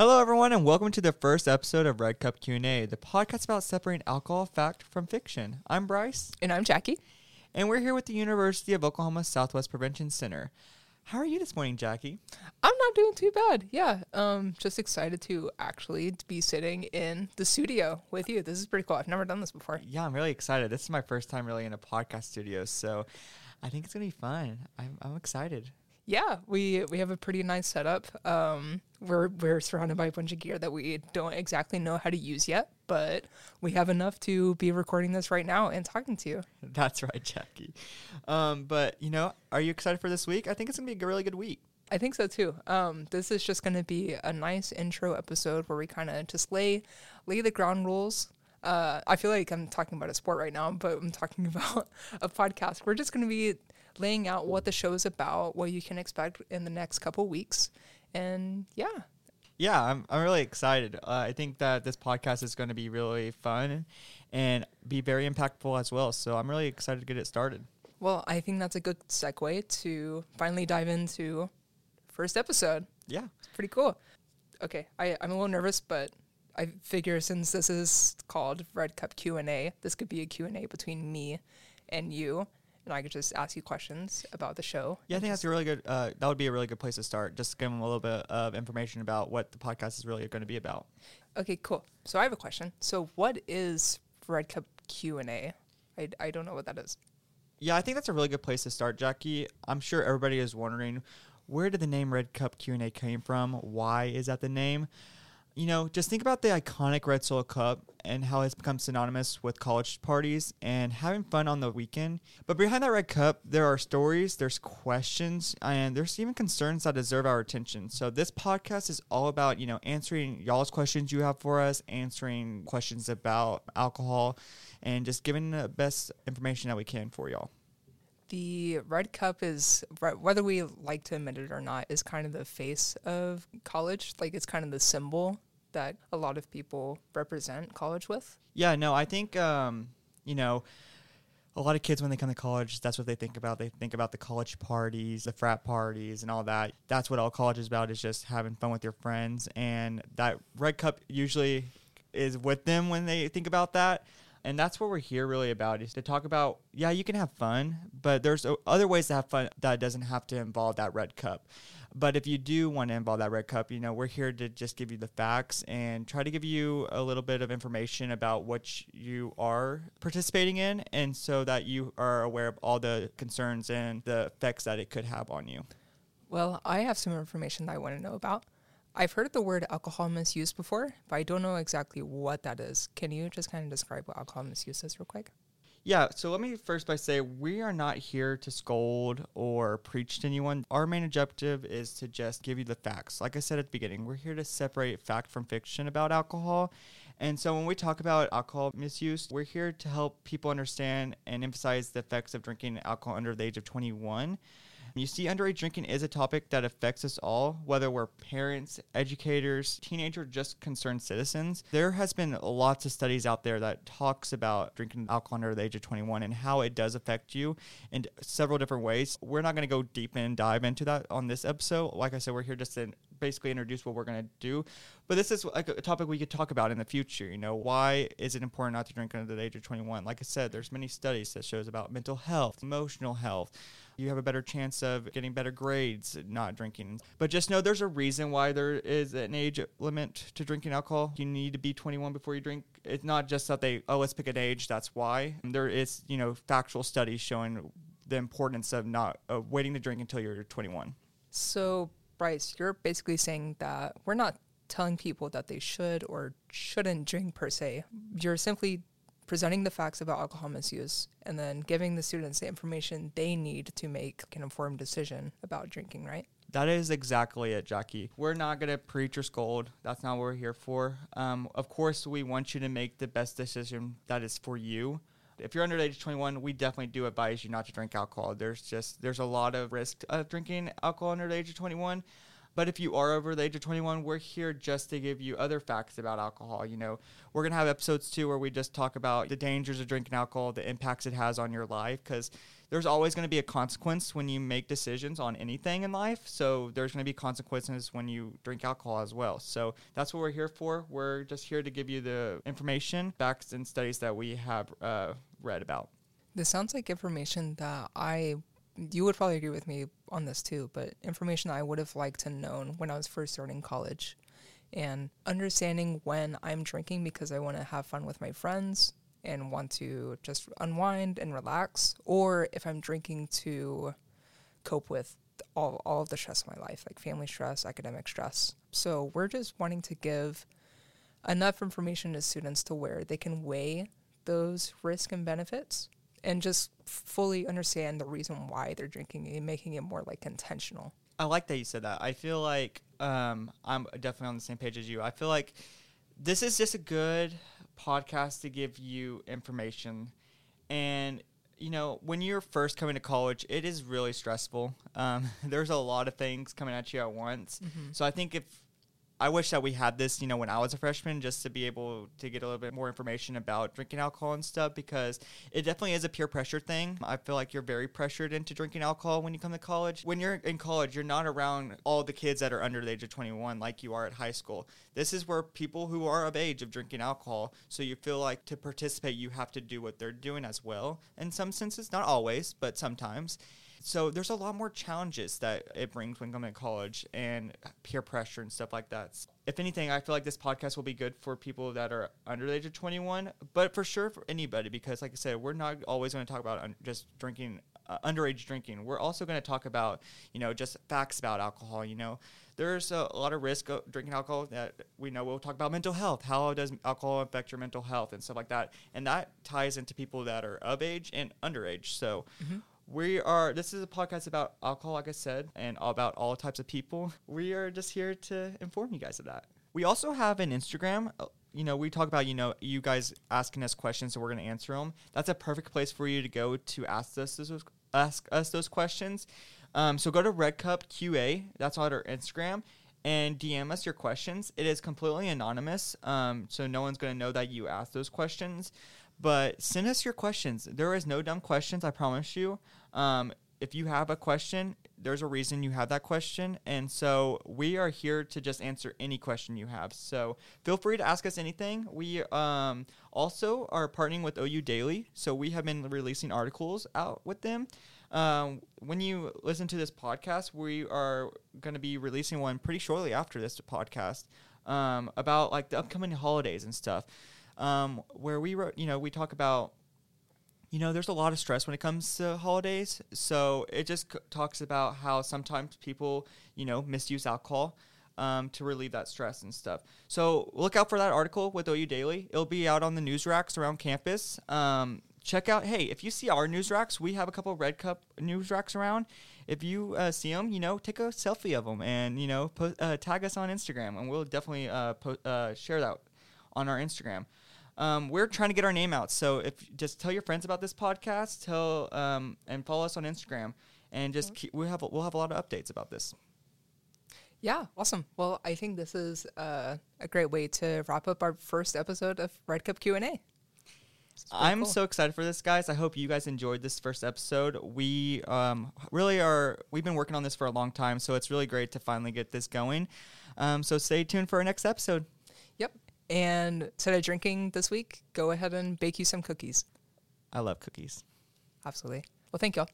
Hello, everyone, and welcome to the first episode of Red Cup Q&A, the podcast about separating alcohol fact from fiction. I'm Bryce. And I'm Jackie. And we're here with the University of Oklahoma Southwest Prevention Center. How are you this morning, Jackie? I'm not doing too bad. Yeah, just excited to actually be sitting in the studio with you. This is pretty cool. I've never done this before. Yeah, I'm really excited. This is my first time really in a podcast studio, so I think it's going to be fun. I'm excited. Yeah, we have a pretty nice setup. We're surrounded by a bunch of gear that we don't exactly know how to use yet, but we have enough to be recording this right now and talking to you. That's right, Jackie. But, you know, are you excited for this week? I think it's going to be a really good week. I think so, too. This is just going to be a nice intro episode where we kind of just lay the ground rules. I feel like I'm talking about a sport right now, but I'm talking about a podcast. We're just going to be laying out what the show is about, what you can expect in the next couple weeks, and yeah, I'm really excited. I think that this podcast is going to be really fun and be very impactful as well, so I'm really excited to get it started. Well, I think that's a good segue to finally dive into first episode. Yeah. It's pretty cool. Okay, I'm a little nervous, but I figure since this is called Red Cup Q&A, this could be a Q&A between me and you. And I could just ask you questions about the show. Yeah, I think that's a really good, that would be a really good place to start. Just give them a little bit of information about what the podcast is really going to be about. Okay, cool. So I have a question. So what is Red Cup Q&A? I don't know what that is. Yeah, I think that's a really good place to start, Jackie. I'm sure everybody is wondering, where did the name Red Cup Q&A came from? Why is that the name? You know, just think about the iconic Red Solo Cup and how it's become synonymous with college parties and having fun on the weekend. But behind that Red Cup, there are stories, there's questions, and there's even concerns that deserve our attention. So this podcast is all about, you know, answering y'all's questions you have for us, answering questions about alcohol, and just giving the best information that we can for y'all. The Red Cup is, whether we like to admit it or not, is kind of the face of college. Like, it's kind of the symbol that a lot of people represent college with? Yeah, no, I think, you know, a lot of kids when they come to college, that's what they think about. They think about the college parties, the frat parties, and all that. That's what all college is about, is just having fun with your friends. And that Red Cup usually is with them when they think about that. And that's what we're here really about, is to talk about, yeah, you can have fun, but there's other ways to have fun that doesn't have to involve that Red Cup. But if you do want to involve that Red Cup, you know, we're here to just give you the facts and try to give you a little bit of information about what you are participating in, and so that you are aware of all the concerns and the effects that it could have on you. Well, I have some information that I want to know about. I've heard the word alcohol misuse before, but I don't know exactly what that is. Can you just kind of describe what alcohol misuse is real quick? Yeah, so let me first by say we are not here to scold or preach to anyone. Our main objective is to just give you the facts. Like I said at the beginning, we're here to separate fact from fiction about alcohol. And so when we talk about alcohol misuse, we're here to help people understand and emphasize the effects of drinking alcohol under the age of 21. You see, underage drinking is a topic that affects us all, whether we're parents, educators, teenagers, just concerned citizens. There has been lots of studies out there that talks about drinking alcohol under the age of 21 and how it does affect you in several different ways. We're not going to go deep and dive into that on this episode. Like I said, we're here just to basically introduce what we're going to do. But this is like a topic we could talk about in the future. You know, why is it important not to drink under the age of 21? Like I said, there's many studies that shows about mental health, emotional health. You have a better chance of getting better grades not drinking. But just know there's a reason why there is an age limit to drinking alcohol. You need to be 21 before you drink. It's not just that let's pick an age, that's why. And there is, you know, factual studies showing the importance of not waiting to drink until you're 21. So, Bryce, you're basically saying that we're not telling people that they should or shouldn't drink per se. You're simply presenting the facts about alcohol misuse, and then giving the students the information they need to make an informed decision about drinking, right? That is exactly it, Jackie. We're not going to preach or scold. That's not what we're here for. Of course, we want you to make the best decision that is for you. If you're under the age of 21, we definitely do advise you not to drink alcohol. There's a lot of risk of drinking alcohol under the age of 21. But if you are over the age of 21, we're here just to give you other facts about alcohol. You know, we're going to have episodes, too, where we just talk about the dangers of drinking alcohol, the impacts it has on your life, because there's always going to be a consequence when you make decisions on anything in life. So there's going to be consequences when you drink alcohol as well. So that's what we're here for. We're just here to give you the information, facts, and studies that we have read about. This sounds like information that you would probably agree with me on this too, but information I would have liked to known when I was first starting college. And understanding when I'm drinking because I want to have fun with my friends and want to just unwind and relax, or if I'm drinking to cope with all of the stress of my life, like family stress, academic stress. So we're just wanting to give enough information to students to where they can weigh those risks and benefits and just fully understand the reason why they're drinking and making it more like intentional. I like that you said that. I feel like I'm definitely on the same page as you. I feel like this is just a good podcast to give you information. And, you know, when you're first coming to college, it is really stressful. There's a lot of things coming at you at once. Mm-hmm. So I think I wish that we had this, you know, when I was a freshman, just to be able to get a little bit more information about drinking alcohol and stuff, because it definitely is a peer pressure thing. I feel like you're very pressured into drinking alcohol when you come to college. When you're in college, you're not around all the kids that are under the age of 21 like you are at high school. This is where people who are of age of drinking alcohol, so you feel like to participate, you have to do what they're doing as well. In some senses, not always, but sometimes. So there's a lot more challenges that it brings when coming to college and peer pressure and stuff like that. If anything, I feel like this podcast will be good for people that are under the age of 21, but for sure for anybody, because like I said, we're not always going to talk about just drinking, underage drinking. We're also going to talk about, you know, just facts about alcohol. You know, there's a lot of risk of drinking alcohol that we know. We'll talk about mental health. How does alcohol affect your mental health and stuff like that? And that ties into people that are of age and underage. So mm-hmm. This is a podcast about alcohol, like I said, and about all types of people. We are just here to inform you guys of that. We also have an Instagram. You know, we talk about, you know, you guys asking us questions, so we're going to answer them. That's a perfect place for you to go to ask us those questions. So go to Red Cup Q&A. That's on our Instagram. And DM us your questions. It is completely anonymous, so no one's going to know that you asked those questions. But send us your questions. There is no dumb questions, I promise you. If you have a question, there's a reason you have that question. And so we are here to just answer any question you have. So feel free to ask us anything. We also are partnering with OU Daily. So we have been releasing articles out with them. When you listen to this podcast, we are going to be releasing one pretty shortly after this podcast about like the upcoming holidays and stuff. Where we wrote, you know, we talk about, you know, there's a lot of stress when it comes to holidays. So it just talks about how sometimes people, you know, misuse alcohol to relieve that stress and stuff. So look out for that article with OU Daily. It'll be out on the news racks around campus. Check out, hey, if you see our news racks, we have a couple of Red Cup news racks around. If you see them, you know, take a selfie of them and, you know, tag us on Instagram. And we'll definitely share that on our Instagram. We're trying to get our name out, so just tell your friends about this podcast, and follow us on Instagram, and just we'll have a lot of updates about this. Yeah, awesome. Well, I think this is a great way to wrap up our first episode of Red Cup Q&A. I'm so excited for this, guys. I hope you guys enjoyed this first episode. We we've been working on this for a long time, so it's really great to finally get this going. So stay tuned for our next episode. Yep. And instead of drinking this week, go ahead and bake you some cookies. I love cookies. Absolutely. Well, thank y'all.